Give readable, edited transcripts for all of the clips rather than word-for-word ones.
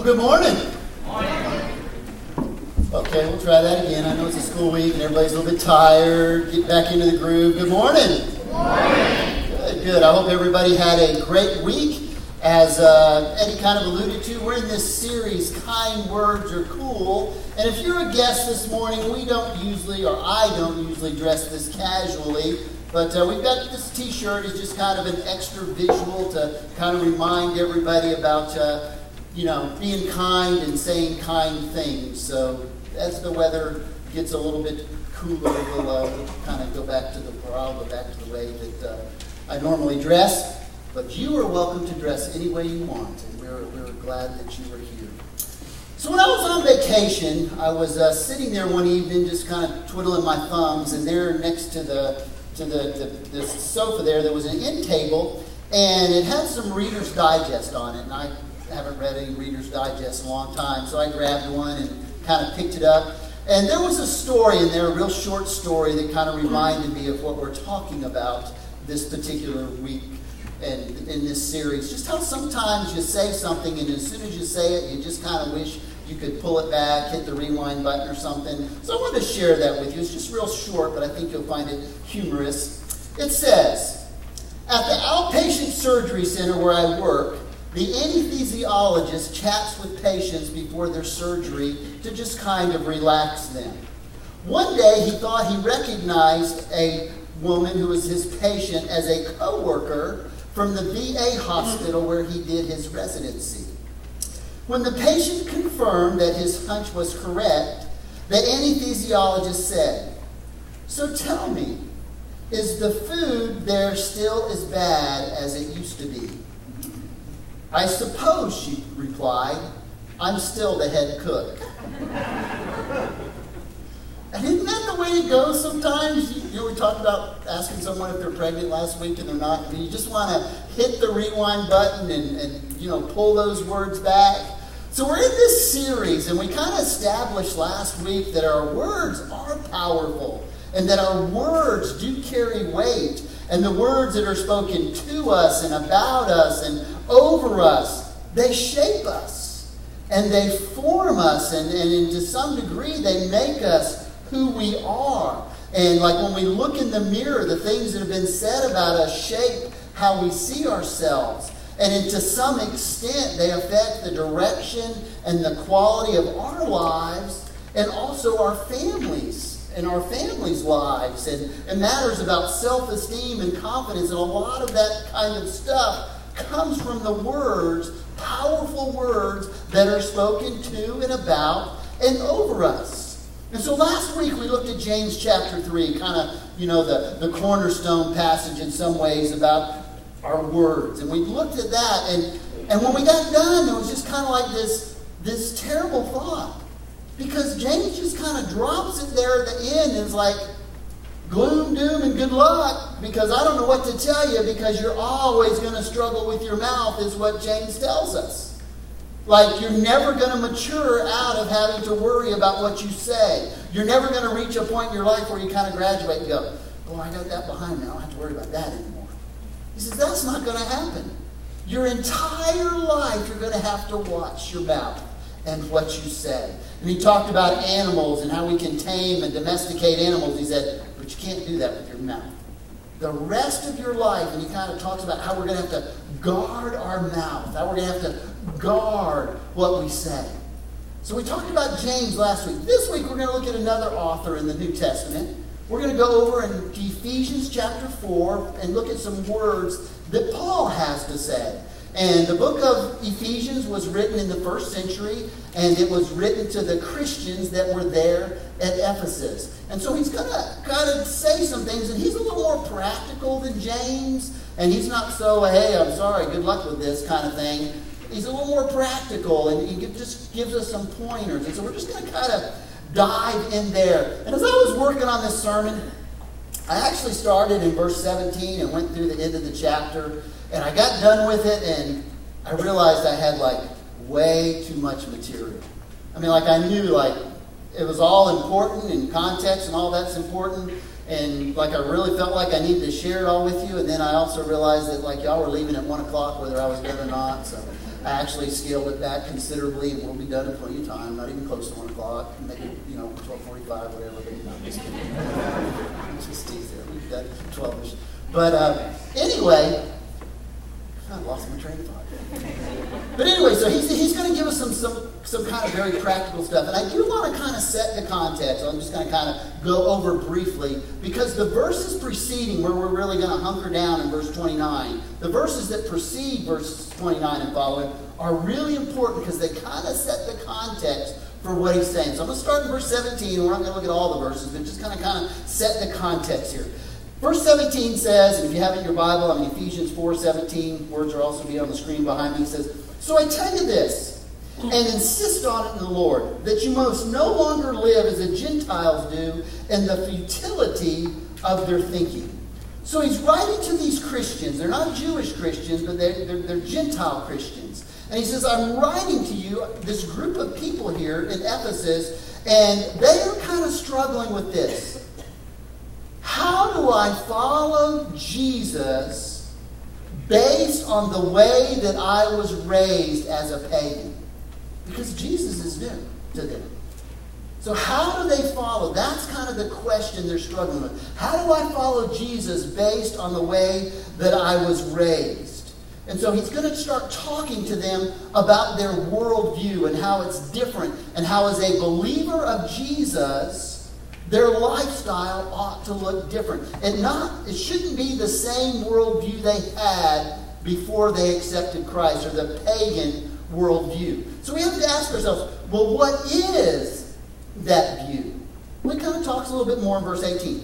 Well, good morning. Okay, we'll try that again. I know it's a school week and everybody's a little bit tired. Get back into the groove. Good morning. Good morning. Good, good. I hope everybody had a great week. As Eddie kind of alluded to, we're in this series, Kind Words Are Cool. And if you're a guest this morning, I don't usually dress this casually. But we've got this t-shirt. It's just kind of an extra visual to kind of remind everybody about being kind and saying kind things. So as the weather gets a little bit cooler, we'll kind of go back to the way that I normally dress. But you are welcome to dress any way you want, and we're glad that you are here. So when I was on vacation, I was sitting there one evening, just kind of twiddling my thumbs, and there next to the sofa there was an end table, and it had some Reader's Digest on it, and I haven't read any Reader's Digest in a long time, so I grabbed one and kind of picked it up. And there was a story in there, a real short story, that kind of reminded me of what we're talking about this particular week and in this series. Just how sometimes you say something, and as soon as you say it, you just kind of wish you could pull it back, hit the rewind button or something. So I wanted to share that with you. It's just real short, but I think you'll find it humorous. It says, "At the outpatient surgery center where I work, the anesthesiologist chats with patients before their surgery to just kind of relax them. One day he thought he recognized a woman who was his patient as a co-worker from the VA hospital where he did his residency. When the patient confirmed that his hunch was correct, the anesthesiologist said, 'So tell me, is the food there still as bad as it used to be?' 'I suppose,' she replied, 'I'm still the head cook.'" And isn't that the way it goes sometimes? We talked about asking someone if they're pregnant last week and they're not. I mean, you just want to hit the rewind button and pull those words back. So we're in this series, and we kind of established last week that our words are powerful and that our words do carry weight. And the words that are spoken to us and about us and over us, they shape us and they form us and to some degree they make us who we are. And like when we look in the mirror, the things that have been said about us shape how we see ourselves. And to some extent, they affect the direction and the quality of our lives and also our families. And our families' lives and matters about self-esteem and confidence, and a lot of that kind of stuff comes from the words, powerful words that are spoken to and about and over us. And so last week we looked at James chapter 3, kind of, the cornerstone passage in some ways about our words. And we looked at that, and when we got done, it was just kind of like this terrible thought. Because James just kind of drops it there at the end and is like, gloom, doom, and good luck, because I don't know what to tell you, because you're always going to struggle with your mouth, is what James tells us. Like, you're never going to mature out of having to worry about what you say. You're never going to reach a point in your life where you kind of graduate and go, oh, I got that behind me, I don't have to worry about that anymore. He says, that's not going to happen. Your entire life, you're going to have to watch your mouth and what you say. And he talked about animals and how we can tame and domesticate animals. He said, but you can't do that with your mouth. The rest of your life, and he kind of talks about how we're going to have to guard our mouth, how we're going to have to guard what we say. So we talked about James last week. This week we're going to look at another author in the New Testament. We're going to go over in Ephesians chapter 4 and look at some words that Paul has to say. And the book of Ephesians was written in the 1st century, and it was written to the Christians that were there at Ephesus. And so he's going to kind of say some things, and he's a little more practical than James, and he's not so, hey, I'm sorry, good luck with this kind of thing. He's a little more practical, and he just gives us some pointers. And so we're just going to kind of dive in there. And as I was working on this sermon, I actually started in verse 17 and went through the end of the chapter. And I got done with it, and I realized I had, way too much material. I mean, I knew, it was all important, and context and all that's important. And, I really felt like I needed to share it all with you. And then I also realized that, y'all were leaving at 1 o'clock whether I was good or not. So I actually scaled it back considerably, and we'll be done in plenty of time, not even close to 1 o'clock, maybe, 12:45, whatever, but no, just kidding. Just tease there, we've done 12-ish. But anyway, I lost my train of thought. But anyway, so he's going to give us some kind of very practical stuff. And I do want to kind of set the context. I'm just going to kind of go over briefly, because the verses preceding, where we're really going to hunker down in verse 29, the verses that precede verses 29 and following are really important because they kind of set the context for what he's saying. So I'm going to start in verse 17. We're not going to look at all the verses, but just kind of set the context here. Verse 17 says, and if you have it in your Bible, Ephesians 4:17, words are also be on the screen behind me, it says, "So I tell you this, and insist on it in the Lord, that you must no longer live as the Gentiles do in the futility of their thinking." So he's writing to these Christians. They're not Jewish Christians, but they're Gentile Christians. And he says, I'm writing to you, this group of people here in Ephesus, and they are kind of struggling with this. How do I follow Jesus based on the way that I was raised as a pagan? Because Jesus is new to them. So how do they follow? That's kind of the question they're struggling with. How do I follow Jesus based on the way that I was raised? And so he's going to start talking to them about their worldview and how it's different, and how as a believer of Jesus, their lifestyle ought to look different. And it shouldn't be the same worldview they had before they accepted Christ, or the pagan worldview. So we have to ask ourselves, well, what is that view? Well, he kind of talks a little bit more in verse 18.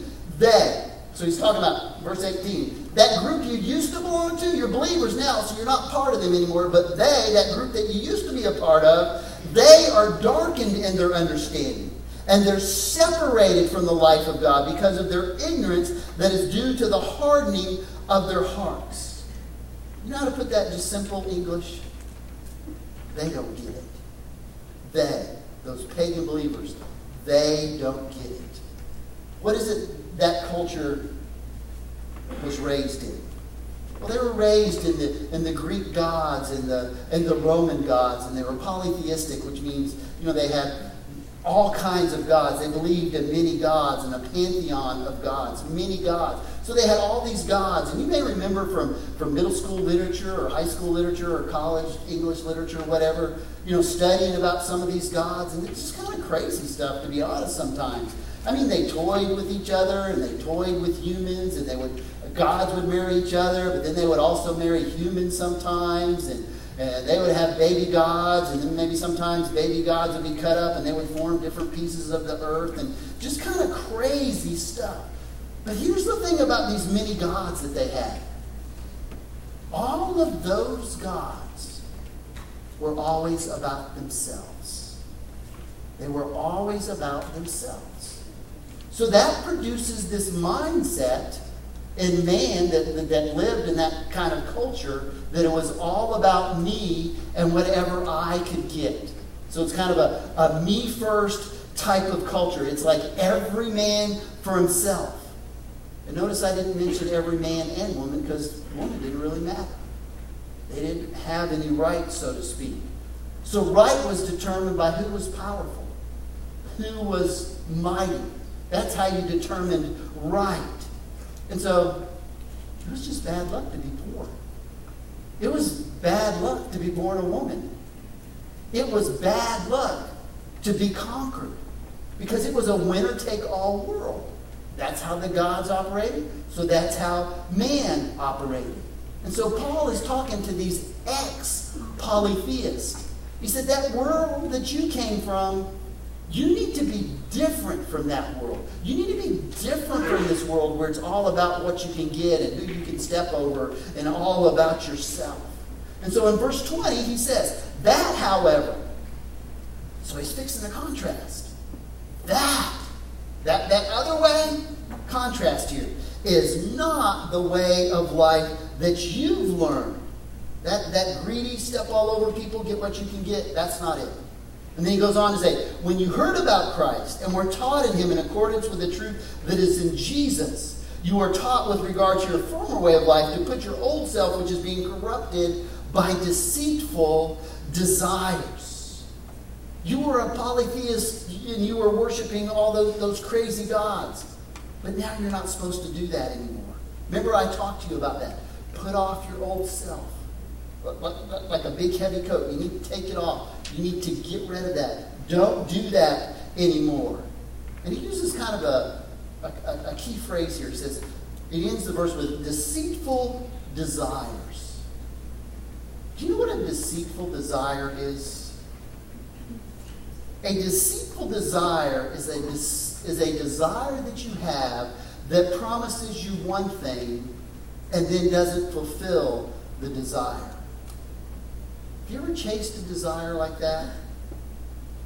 So he's talking about verse 18. That group you used to belong to, you're believers now, so you're not part of them anymore. But that group that you used to be a part of, they are darkened in their understanding. And they're separated from the life of God because of their ignorance that is due to the hardening of their hearts. You know how to put that in just simple English? They don't get it. Those pagan believers, they don't get it. What is it that culture was raised in? Well, they were raised in the Greek gods and the Roman gods, and they were polytheistic, which means they had all kinds of gods. They believed in many gods and a pantheon of gods, many gods. So they had all these gods. And you may remember from middle school literature or high school literature or college English literature or whatever, studying about some of these gods. And it's just kind of crazy stuff, to be honest, sometimes. I mean, they toyed with each other, and they toyed with humans, and gods would marry each other, but then they would also marry humans sometimes, and they would have baby gods, and then maybe sometimes baby gods would be cut up, and they would form different pieces of the earth, and just kind of crazy stuff. But here's the thing about these many gods that they had. All of those gods were always about themselves. They were always about themselves. So that produces this mindset in man that lived in that kind of culture, that it was all about me and whatever I could get. So it's kind of a me first type of culture. It's like every man for himself. And notice I didn't mention every man and woman, because women didn't really matter. They didn't have any rights, so to speak. So right was determined by who was powerful, who was mighty. That's how you determined right. And so it was just bad luck to be poor. It was bad luck to be born a woman. It was bad luck to be conquered, because it was a winner-take-all world. That's how the gods operated, so that's how man operated. And so Paul is talking to these ex-polytheists. He said, that world that you came from, you need to be different from that world. You need to be different from this world where it's all about what you can get and who you can step over and all about yourself. And so in verse 20, he says, that, however, so he's fixing the contrast. That other way, contrast here, is not the way of life that you've learned. That greedy step all over people, get what you can get, that's not it. And then he goes on to say, when you heard about Christ and were taught in him in accordance with the truth that is in Jesus, you are taught with regard to your former way of life to put your old self, which is being corrupted by deceitful desires. You were a polytheist and you were worshiping all those crazy gods. But now you're not supposed to do that anymore. Remember I talked to you about that. Put off your old self. Like a big heavy coat. You need to take it off. You need to get rid of that. Don't do that anymore. And he uses kind of a key phrase here. It says, it ends the verse with deceitful desires. Do you know what a deceitful desire is? A deceitful desire is a desire that you have that promises you one thing and then doesn't fulfill the desire. Have you ever chased a desire like that?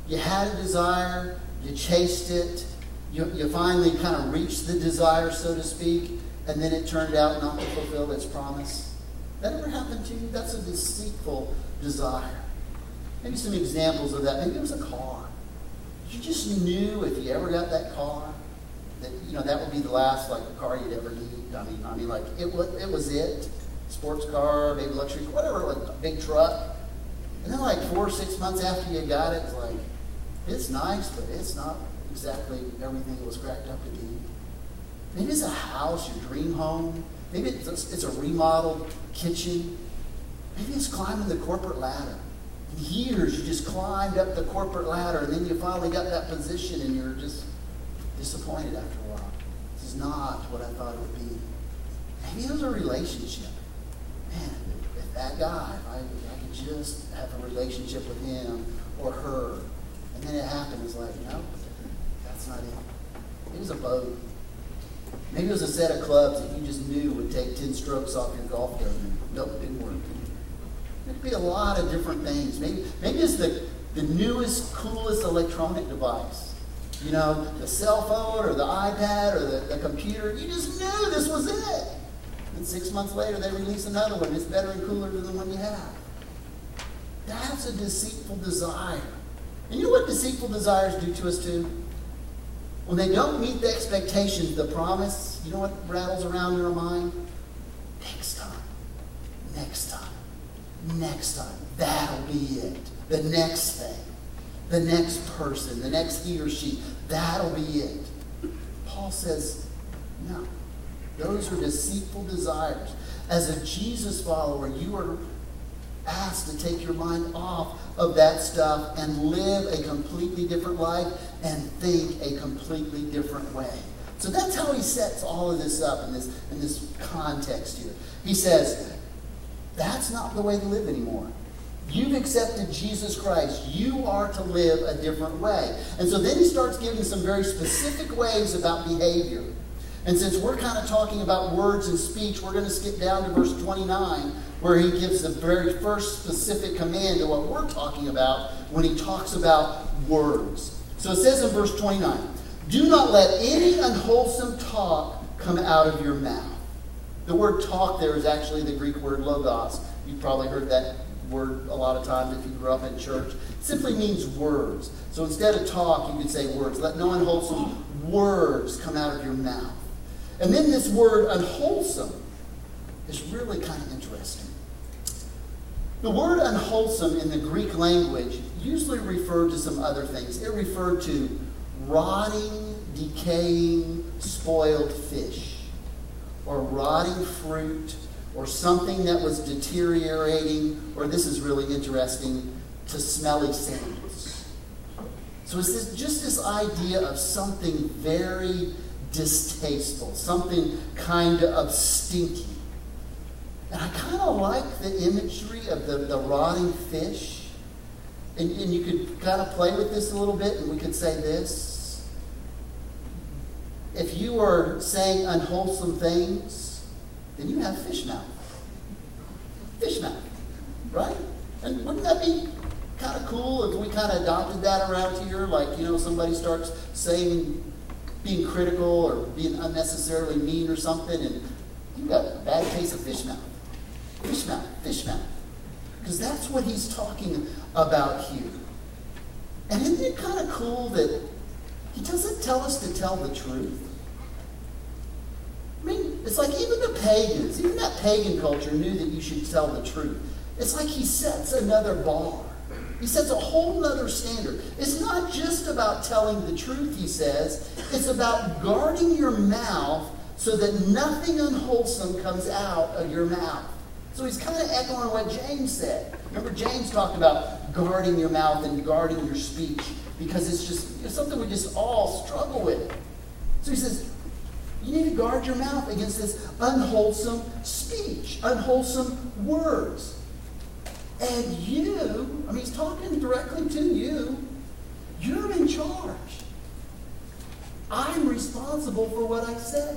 You had a desire, you chased it, you finally kind of reached the desire, so to speak, and then it turned out not to fulfill its promise. That ever happened to you? That's a deceitful desire. Maybe some examples of that. Maybe it was a car. You just knew if you ever got that car that that would be the last car you'd ever need. I mean like it was sports car, maybe luxury, whatever, like a big truck. And then 4 or 6 months after you got it, it's like, it's nice, but it's not exactly everything that was cracked up to be. Maybe it's a house, your dream home. Maybe it's a remodeled kitchen. Maybe it's climbing the corporate ladder. In years, you just climbed up the corporate ladder, and then you finally got that position, and you're just disappointed after a while. This is not what I thought it would be. Maybe it was a relationship. Man, if that guy, if I could just have a relationship with him or her. And then it happened. It's like, no, that's not it. It was a boat. Maybe it was a set of clubs that you just knew would take 10 strokes off your golf game. Nope, it didn't work. There could be a lot of different things. Maybe it's the newest, coolest electronic device. The cell phone or the iPad or the computer. You just knew this was it. And 6 months later, they release another one. It's better and cooler than the one you have. That's a deceitful desire. And you know what deceitful desires do to us too? When they don't meet the expectations, the promise, you know what rattles around in our mind? Next time. Next time. Next time. That'll be it. The next thing. The next person. The next he or she. That'll be it. Paul says, no. Those are deceitful desires. As a Jesus follower, you are asked to take your mind off of that stuff and live a completely different life and think a completely different way. So that's how he sets all of this up in this context here. He says, that's not the way to live anymore. You've accepted Jesus Christ. You are to live a different way. And so then he starts giving some very specific ways about behavior. And since we're kind of talking about words and speech, we're going to skip down to verse 29, where he gives the very first specific command to what we're talking about when he talks about words. So it says in verse 29, do not let any unwholesome talk come out of your mouth. The word talk there is actually the Greek word logos. You've probably heard that word a lot of times if you grew up in church. It simply means words. So instead of talk, you could say words. Let no unwholesome words come out of your mouth. And then this word unwholesome is really kind of interesting. The word unwholesome in the Greek language usually referred to some other things. It referred to rotting, decaying, spoiled fish, or rotting fruit, or something that was deteriorating, or this is really interesting, to smelly sandals. So it's just this idea of something very distasteful, something kind of stinky. And I kind of like the imagery of the rotting fish. And you could kind of play with this a little bit, and we could say this. If you are saying unwholesome things, then you have fish mouth. Fish mouth, right? And wouldn't that be kind of cool if we kind of adopted that around here? Somebody starts saying, being critical or being unnecessarily mean or something, and you've got a bad case of fish mouth. Fish mouth, fish mouth. Because that's what he's talking about here. And isn't it kind of cool that he doesn't tell us to tell the truth? I mean, it's like even the pagans, even that pagan culture knew that you should tell the truth. It's like he sets another bar. He sets a whole other standard. It's not just about telling the truth, he says. It's about guarding your mouth so that nothing unwholesome comes out of your mouth. So he's kind of echoing what James said. Remember, James talked about guarding your mouth and guarding your speech because it's something we just all struggle with. So he says, you need to guard your mouth against this unwholesome speech, unwholesome words. And you, he's talking directly to you. You're in charge. I'm responsible for what I say.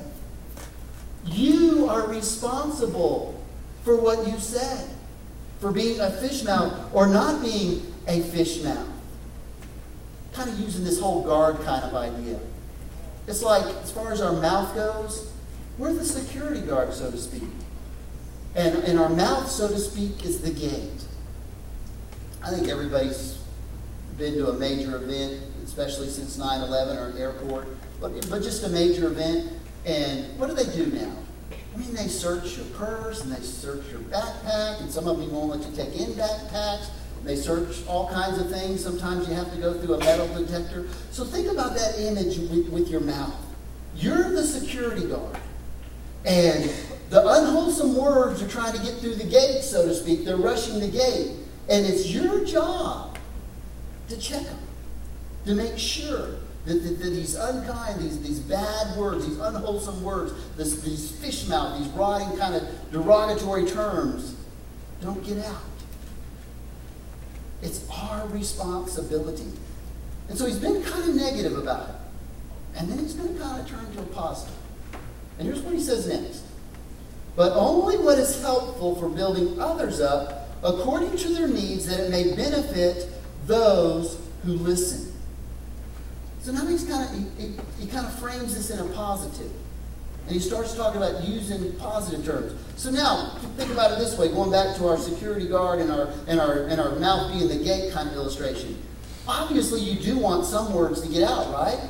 You are responsible for what you said, for being a fish mouth or not being a fish mouth. Kind of using this whole guard kind of idea. It's like, as far as our mouth goes, we're the security guard, so to speak. And our mouth, so to speak, is the gate. I think everybody's been to a major event, especially since 9/11 or an airport, but just a major event. And what do they do now? They search your purse, and they search your backpack, and some of them won't let you take in backpacks. They search all kinds of things. Sometimes you have to go through a metal detector. So think about that image with your mouth. You're the security guard. And the unwholesome words are trying to get through the gate, so to speak. They're rushing the gate. And it's your job to check them, to make sure that these unkind, these bad words, these unwholesome words, these fish mouth, these rotting kind of derogatory terms don't get out. It's our responsibility. And so he's been kind of negative about it. And then he's going to kind of turn to a positive. And here's what he says next. But only what is helpful for building others up according to their needs, that it may benefit those who listen. So now he kind of frames this in a positive. And he starts talking about using positive terms. So now, think about it this way, going back to our security guard and our mouth being the gate kind of illustration. Obviously, you do want some words to get out, right?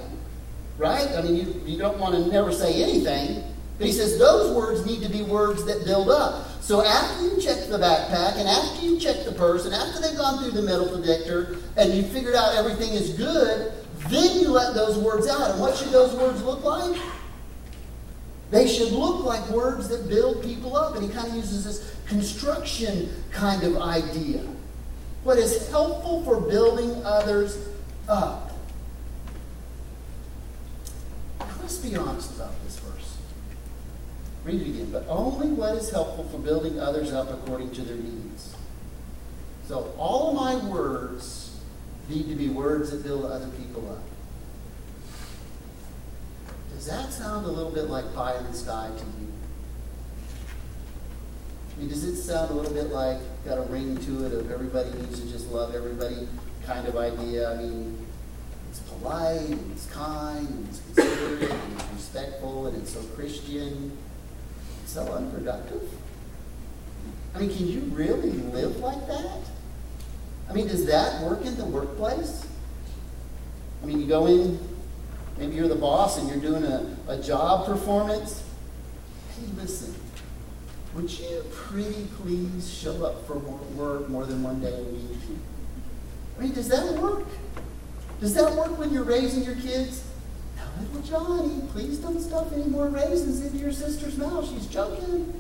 Right? You don't want to never say anything. But he says those words need to be words that build up. So after you check the backpack, and after you check the purse, and after they've gone through the metal detector, and you figured out everything is good, then you let those words out. And what should those words look like? They should look like words that build people up. And he kind of uses this construction kind of idea. What is helpful for building others up? Now, let's be honest about this verse. Read it again. But only what is helpful for building others up according to their needs. So all my words need to be words that build other people up. Does that sound a little bit like pie in the sky to you? Does it sound a little bit like got a ring to it of everybody needs to just love everybody kind of idea? It's polite, and it's kind, and it's considerate, and it's respectful, and it's so Christian. It's so unproductive. Can you really live like that? Does that work in the workplace? You go in. Maybe you're the boss and you're doing a job performance. Hey, listen, would you pretty please show up for work more than one day a week? Does that work? Does that work when you're raising your kids? Now, little Johnny, please don't stuff any more raisins into your sister's mouth. She's choking.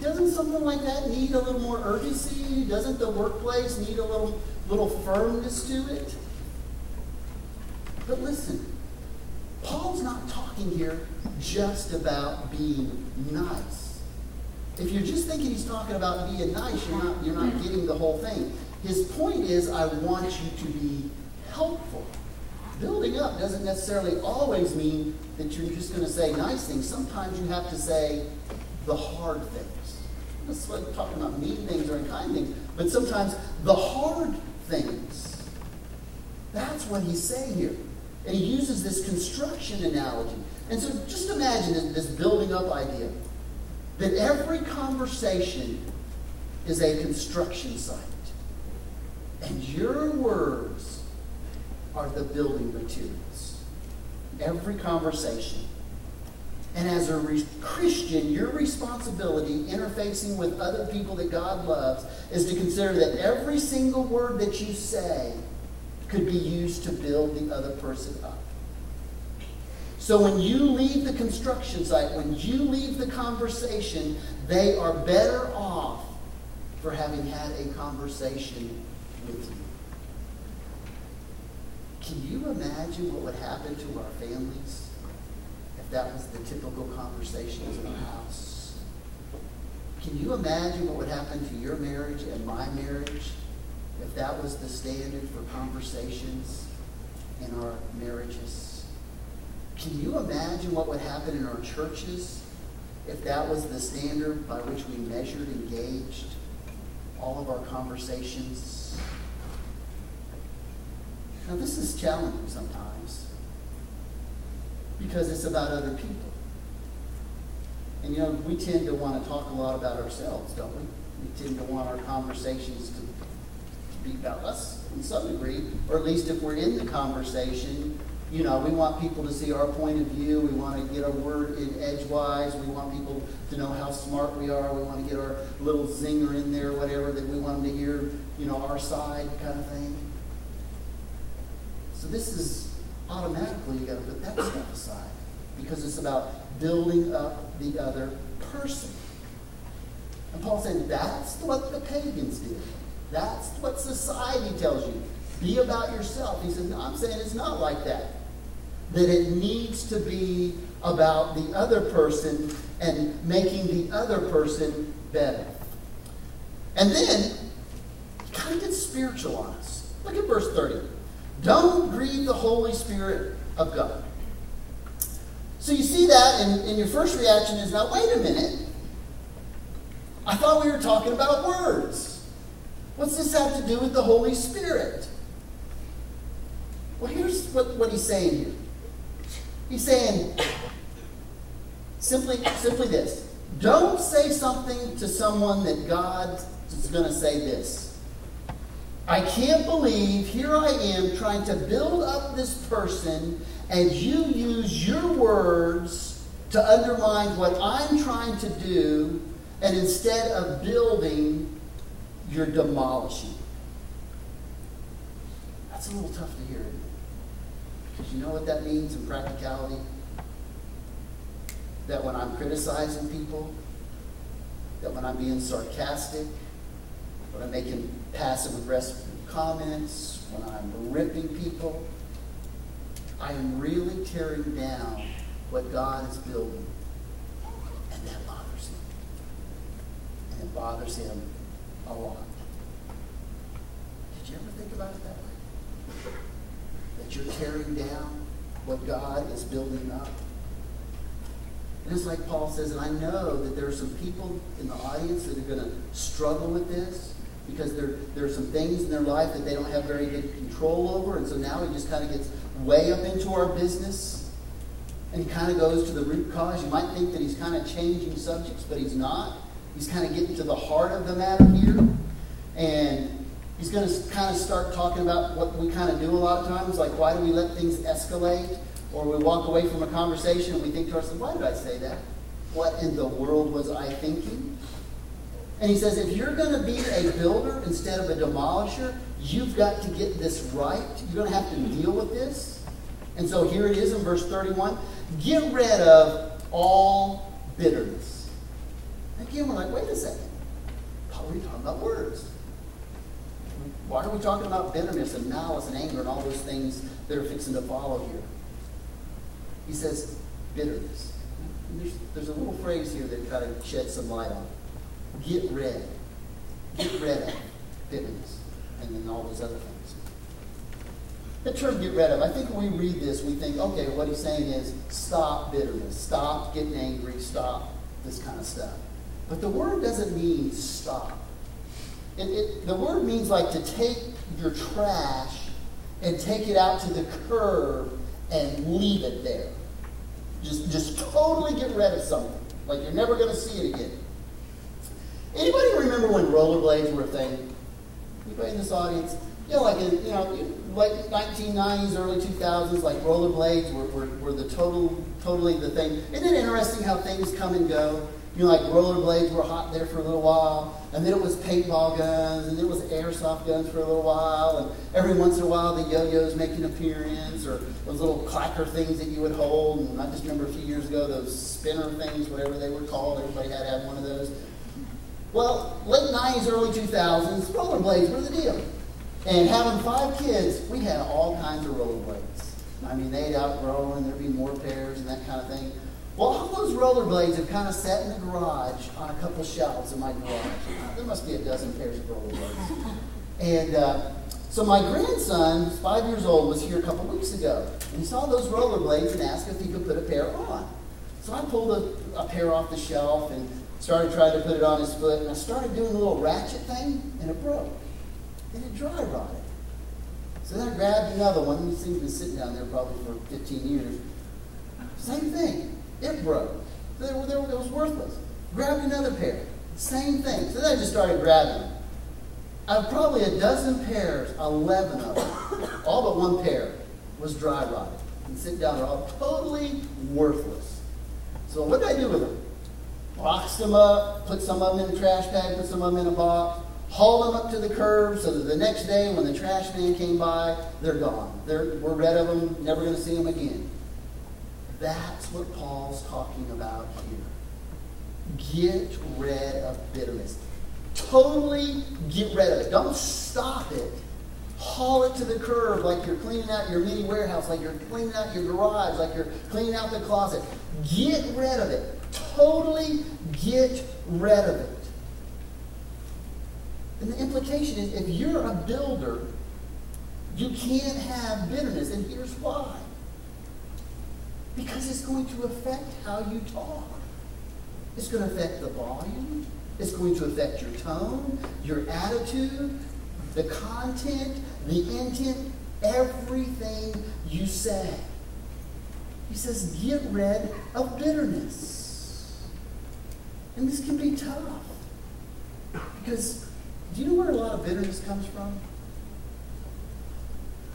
Doesn't something like that need a little more urgency? Doesn't the workplace need a little firmness to it? But listen, Paul's not talking here just about being nice. If you're just thinking he's talking about being nice, you're not getting the whole thing. His point is, I want you to be helpful. Building up doesn't necessarily always mean that you're just going to say nice things. Sometimes you have to say the hard things. I'm not like talking about mean things or unkind things, but sometimes the hard things. That's what he's saying here. And he uses this construction analogy. And so just imagine this building up idea. That every conversation is a construction site. And your words are the building materials. Every conversation. And as a Christian, your responsibility interfacing with other people that God loves is to consider that every single word that you say could be used to build the other person up. So when you leave the construction site, when you leave the conversation, they are better off for having had a conversation with you. Can you imagine what would happen to our families? That was the typical conversations in our house. Can you imagine what would happen to your marriage and my marriage if that was the standard for conversations in our marriages? Can you imagine what would happen in our churches if that was the standard by which we measured and gauged all of our conversations? Now, this is challenging sometimes, because it's about other people. And we tend to want to talk a lot about ourselves, don't we? We tend to want our conversations to be about us in some degree, or at least if we're in the conversation, we want people to see our point of view, we want to get a word in edgewise, we want people to know how smart we are, we want to get our little zinger in there, whatever, that we want them to hear, our side kind of thing. So this is automatically, you got to put that stuff aside because it's about building up the other person. And Paul said that's what the pagans did. That's what society tells you. Be about yourself. He said, no, I'm saying it's not like that. That it needs to be about the other person and making the other person better. And then, kind of gets spiritual on us. Look at verse 30. Don't grieve the Holy Spirit of God. So you see that, and your first reaction is, now, wait a minute. I thought we were talking about words. What's this have to do with the Holy Spirit? Well, here's what he's saying here. He's saying simply this. Don't say something to someone that God is going to say this. I can't believe here I am trying to build up this person and you use your words to undermine what I'm trying to do, and instead of building, you're demolishing. That's a little tough to hear, because you know what that means in practicality? That when I'm criticizing people, that when I'm being sarcastic, when I'm making passive-aggressive comments, when I'm ripping people, I am really tearing down what God is building. And that bothers him. And it bothers him a lot. Did you ever think about it that way? That you're tearing down what God is building up? And it's like Paul says, and I know that there are some people in the audience that are going to struggle with this, because there are some things in their life that they don't have very good control over, and so now it just kind of gets way up into our business and kind of goes to the root cause. You might think that he's kind of changing subjects, but he's not. He's kind of getting to the heart of the matter here, and he's going to kind of start talking about what we kind of do a lot of times, like why do we let things escalate, or we walk away from a conversation and we think to ourselves, why did I say that? What in the world was I thinking? And he says, if you're going to be a builder instead of a demolisher, you've got to get this right. You're going to have to deal with this. And so here it is in verse 31. Get rid of all bitterness. Again, we're like, wait a second. How are we talking about words? Why are we talking about bitterness and malice and anger and all those things that are fixing to follow here? He says, bitterness. There's a little phrase here that kind of sheds some light on it. Get rid of bitterness, and then all those other things. The term get rid of, I think when we read this, we think, okay, what he's saying is stop bitterness, stop getting angry, stop this kind of stuff. But the word doesn't mean stop. The word means like to take your trash and take it out to the curb and leave it there. Just totally get rid of something. Like you're never going to see it again. Anybody remember when rollerblades were a thing? Anybody in this audience? Yeah, like in, late 1990s, early 2000s, like rollerblades were the totally the thing. Isn't it interesting how things come and go? Like rollerblades were hot there for a little while, and then it was paintball guns, and then it was airsoft guns for a little while, and every once in a while the yo-yos make an appearance, or those little clacker things that you would hold. And I just remember a few years ago, those spinner things, whatever they were called, everybody had to have one of those. Well, late 90s, early 2000s, rollerblades were the deal. And having 5 kids, we had all kinds of rollerblades. I mean, they'd outgrow and there'd be more pairs and that kind of thing. Well, all those rollerblades have kind of sat in the garage on a couple shelves in my garage. There must be a dozen pairs of rollerblades. And so my grandson, who's 5 years old, was here a couple weeks ago. And he saw those rollerblades and asked if he could put a pair on. So I pulled a pair off the shelf and started trying to put it on his foot. And I started doing a little ratchet thing, and it broke. And it dry rotted. So then I grabbed another one. These things have been sitting down there probably for 15 years. Same thing. It broke. So it was worthless. Grabbed another pair. Same thing. So then I just started grabbing them. I have probably a dozen pairs, 11 of them, all but one pair, was dry rotted. And sitting down there, all totally worthless. So what did I do with them? Boxed them up, put some of them in a trash bag, put some of them in a box. Haul them up to the curb so that the next day when the trash man came by, they're gone. We're rid of them, never going to see them again. That's what Paul's talking about here. Get rid of bitterness. Totally get rid of it. Don't stop it. Haul it to the curb like you're cleaning out your mini warehouse, like you're cleaning out your garage, like you're cleaning out the closet. Get rid of it. Totally get rid of it. And the implication is, if you're a builder, you can't have bitterness. And here's why. Because it's going to affect how you talk. It's going to affect the volume. It's going to affect your tone, your attitude, the content, the intent, everything you say. He says, get rid of bitterness. And this can be tough. Because do you know where a lot of bitterness comes from?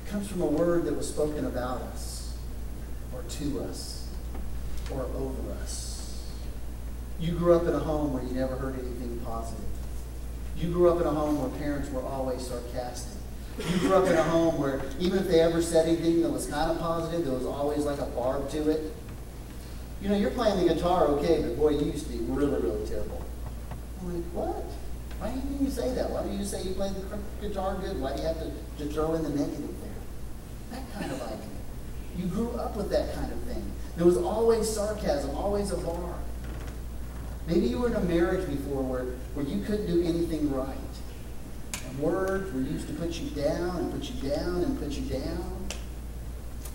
It comes from a word that was spoken about us, or to us, or over us. You grew up in a home where you never heard anything positive. You grew up in a home where parents were always sarcastic. You grew up in a home where even if they ever said anything that was kind of positive, there was always like a barb to it. You're playing the guitar okay, but boy, you used to be really, really terrible. I'm like, what? Why didn't you say that? Why do you say you play the guitar good? Why do you have to throw in the negative there? That kind of idea. You grew up with that kind of thing. There was always sarcasm, always a bar. Maybe you were in a marriage before where you couldn't do anything right. And words were used to put you down and put you down and put you down.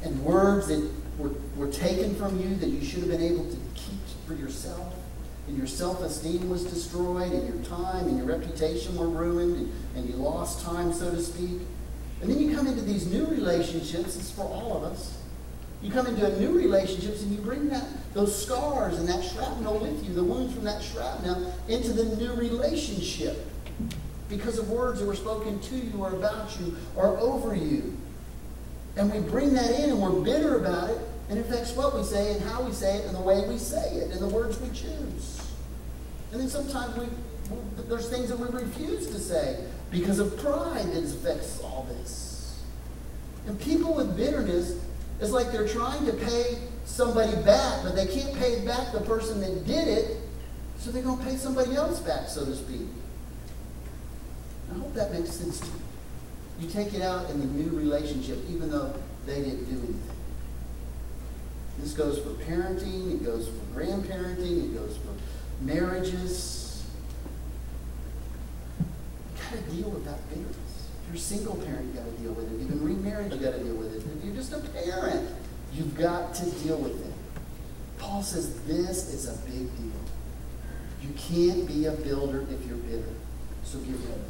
And words that were taken from you that you should have been able to keep for yourself. And your self-esteem was destroyed, and your time and your reputation were ruined, and you lost time, so to speak. And then you come into these new relationships. It's for all of us. You come into a new relationships, and you bring those scars and that shrapnel with you, the wounds from that shrapnel, into the new relationship because of words that were spoken to you or about you or over you. And we bring that in, and we're bitter about it. And it affects what we say and how we say it and the way we say it and the words we choose. And then sometimes there's things that we refuse to say because of pride that affects all this. And people with bitterness, it's like they're trying to pay somebody back, but they can't pay back the person that did it, so they're going to pay somebody else back, so to speak. I hope that makes sense to you. You take it out in the new relationship, even though they didn't do anything. This goes for parenting, it goes for grandparenting, it goes for marriages. You've got to deal with that bitterness. If you're a single parent, you've got to deal with it. If you've been remarried, you've got to deal with it. If you're just a parent, you've got to deal with it. Paul says this is a big deal. You can't be a builder if you're bitter. So get rid of it.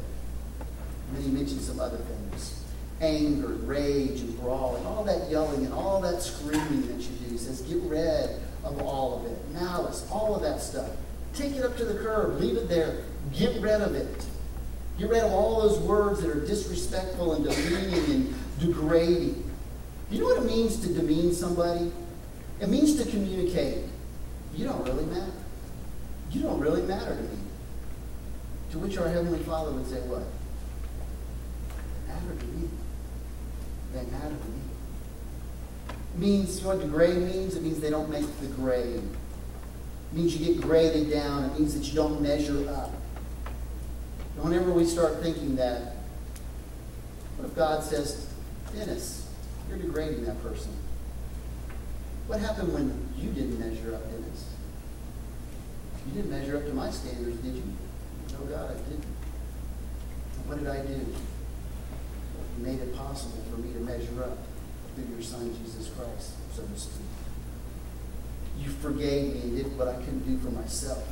And then he mentions some other things. Anger, rage, and brawling, all that yelling and all that screaming that you do. He says, get rid of all of it. Malice, all of that stuff. Take it up to the curb. Leave it there. Get rid of it. You read all those words that are disrespectful and demeaning and degrading. You know what it means to demean somebody? It means to communicate. You don't really matter. You don't really matter to me. To which our Heavenly Father would say what? They matter to me. They matter to me. It means what degrade means? It means they don't make the grade. It means you get graded down. It means that you don't measure up. Whenever we start thinking that, what if God says, Dennis, you're degrading that person? What happened when you didn't measure up, Dennis? You didn't measure up to my standards, did you? No, God, I didn't. What did I do? You made it possible for me to measure up through your Son, Jesus Christ, so to speak. You forgave me and did what I couldn't do for myself.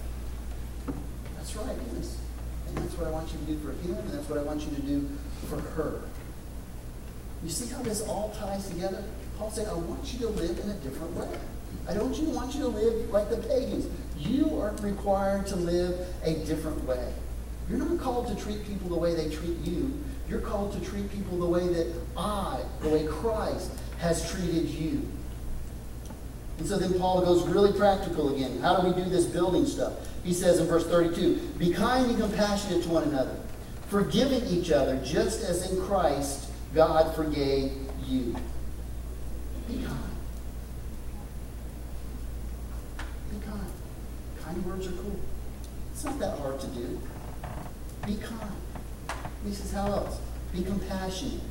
That's right, Dennis. And that's what I want you to do for him, and that's what I want you to do for her. You see how this all ties together? Paul said, I want you to live in a different way. I don't want you to live like the pagans. You are required to live a different way. You're not called to treat people the way they treat you. You're called to treat people the way that the way Christ has treated you. And so then Paul goes really practical again. How do we do this building stuff? He says in verse 32, be kind and compassionate to one another, forgiving each other, just as in Christ God forgave you. Be kind. Be kind. Kind words are cool. It's not that hard to do. Be kind. He says, how else? Be compassionate.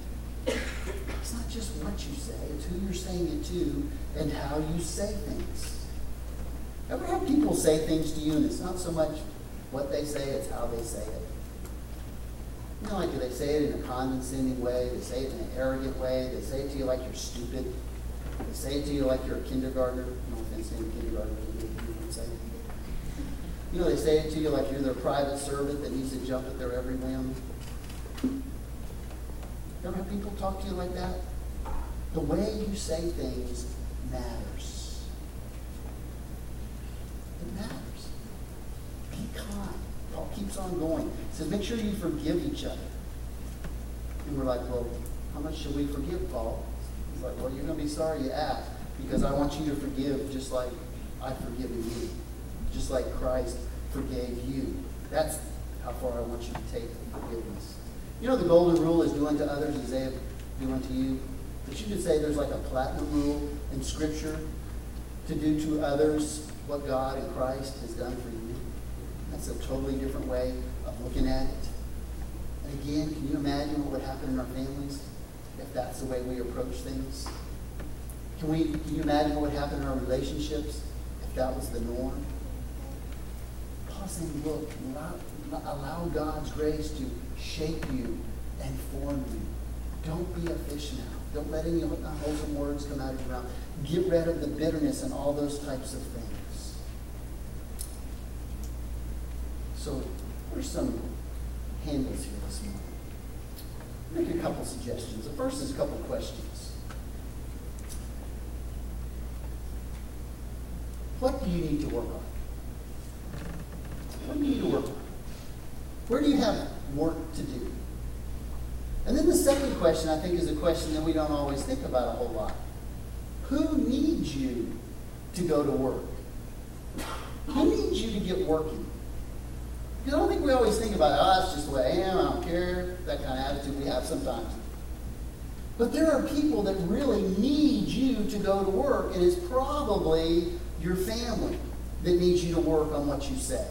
It's not just what you say, it's who you're saying it to and how you say things. Ever have people say things to you and it's not so much what they say, it's how they say it? You know, like do they say it in a condescending way? They say it in an arrogant way? They say it to you like you're stupid? They say it to you like you're a kindergartner? No offense to any kindergartner. You know, they say it to you like you're their private servant that needs to jump at their every whim. Ever have people talk to you like that? The way you say things matters. It matters. Be kind. Paul keeps on going. He says, make sure you forgive each other. And we're like, well, how much should we forgive, Paul? He's like, well, you're going to be sorry you asked, because I want you to forgive just like I've forgiven you. Just like Christ forgave you. That's how far I want you to take forgiveness. You know the golden rule is do unto others as they do unto you. But you could say there's like a platinum rule in Scripture to do to others what God and Christ has done for you. That's a totally different way of looking at it. And again, can you imagine what would happen in our families if that's the way we approach things? Can you imagine what would happen in our relationships if that was the norm? Paul's saying, look, allow God's grace to shape you and form you. Don't be a fish now. Don't let any unwholesome words come out of your mouth. Get rid of the bitterness and all those types of things. So, what are some handles here this morning? Make a couple suggestions. The first is a couple questions. What do you need to work on? What do you need to work on? Where do you have work to do? And then the second question, I think, is a question that we don't always think about a whole lot. Who needs you to go to work? Who needs you to get working? Because I don't think we always think about, that's just the way I am, I don't care, that kind of attitude we have sometimes. But there are people that really need you to go to work, and it's probably your family that needs you to work on what you say.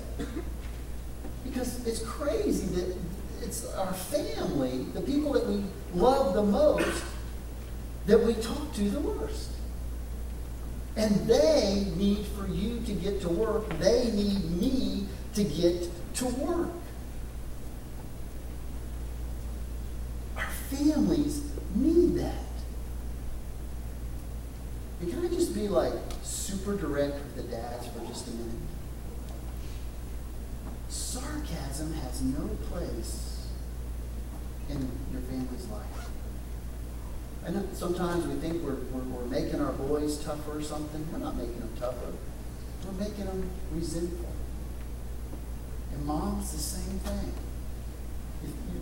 Because it's crazy that it's our family, the people that we love the most, that we talk to the worst. And they need for you to get to work. They need me to get to work. Our families need that. And can I just be like super direct with the dads for just a minute? Sarcasm has no place in your family's life. I know sometimes we think we're making our boys tougher or something. We're not making them tougher. We're making them resentful. And mom's the same thing.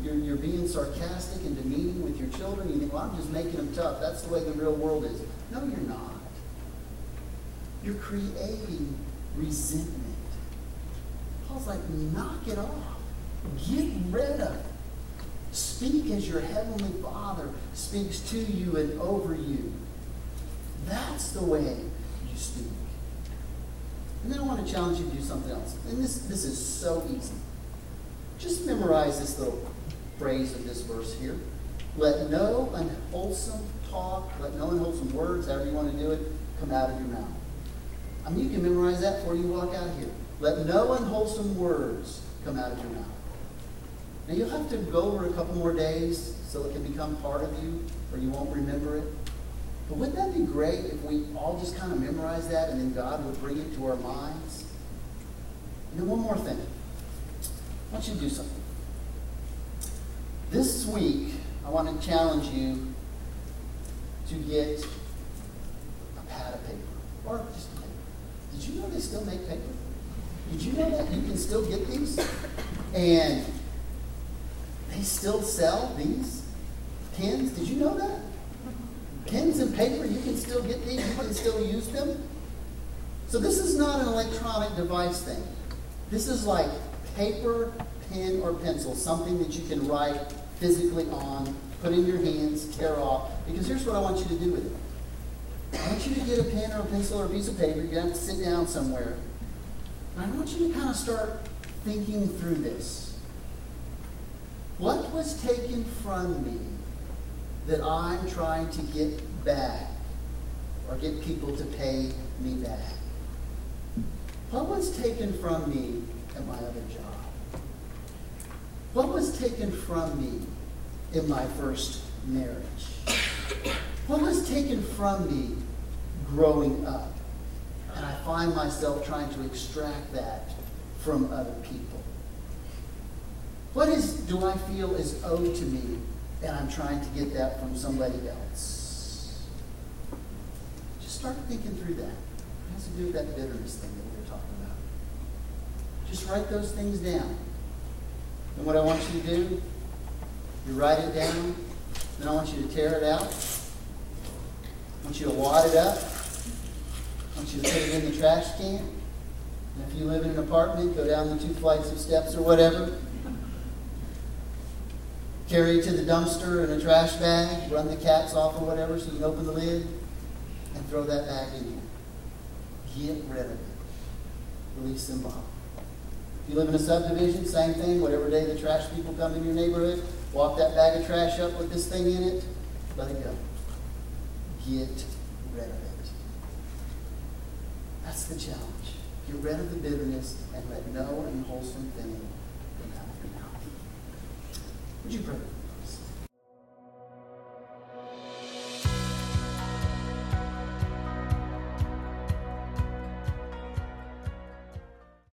You're being sarcastic and demeaning with your children. You think, well, I'm just making them tough. That's the way the real world is. No, you're not. You're creating resentment. Paul's like, knock it off. Get rid of it. Speak as your heavenly Father speaks to you and over you. That's the way you speak. And then I want to challenge you to do something else. And this is so easy. Just memorize this little phrase of this verse here. Let no unwholesome talk, let no unwholesome words, however you want to do it, come out of your mouth. I mean, you can memorize that before you walk out of here. Let no unwholesome words come out of your mouth. Now, you'll have to go over a couple more days so it can become part of you, or you won't remember it. But wouldn't that be great if we all just kind of memorize that and then God would bring it to our minds? And then one more thing. I want you to do something. This week, I want to challenge you to get a pad of paper, or just paper. Did you know they still make paper? Did you know that you can still get these? And they still sell these pens. Did you know that? Pens and paper, you can still get these. You can still use them. So this is not an electronic device thing. This is like paper, pen, or pencil, something that you can write physically on, put in your hands, tear off. Because here's what I want you to do with it. I want you to get a pen or a pencil or a piece of paper. You're going to have to sit down somewhere. And I want you to kind of start thinking through this. What was taken from me that I'm trying to get back or get people to pay me back? What was taken from me at my other job? What was taken from me in my first marriage? What was taken from me growing up? And I find myself trying to extract that from other people. Do I feel is owed to me, and I'm trying to get that from somebody else? Just start thinking through that. It has to do with that bitterness thing that we were talking about. Just write those things down. And what I want you to do, you write it down, then I want you to tear it out. I want you to wad it up. I want you to put it in the trash can. And if you live in an apartment, go down the 2 flights of steps or whatever. Carry it to the dumpster in a trash bag, run the caps off or whatever so you can open the lid, and throw that back in here. Get rid of it. Release them off. If you live in a subdivision, same thing. Whatever day the trash people come in your neighborhood, walk that bag of trash up with this thing in it. Let it go. Get rid of it. That's the challenge. Get rid of the bitterness and let no unwholesome thing come out of your mouth. Would you pray?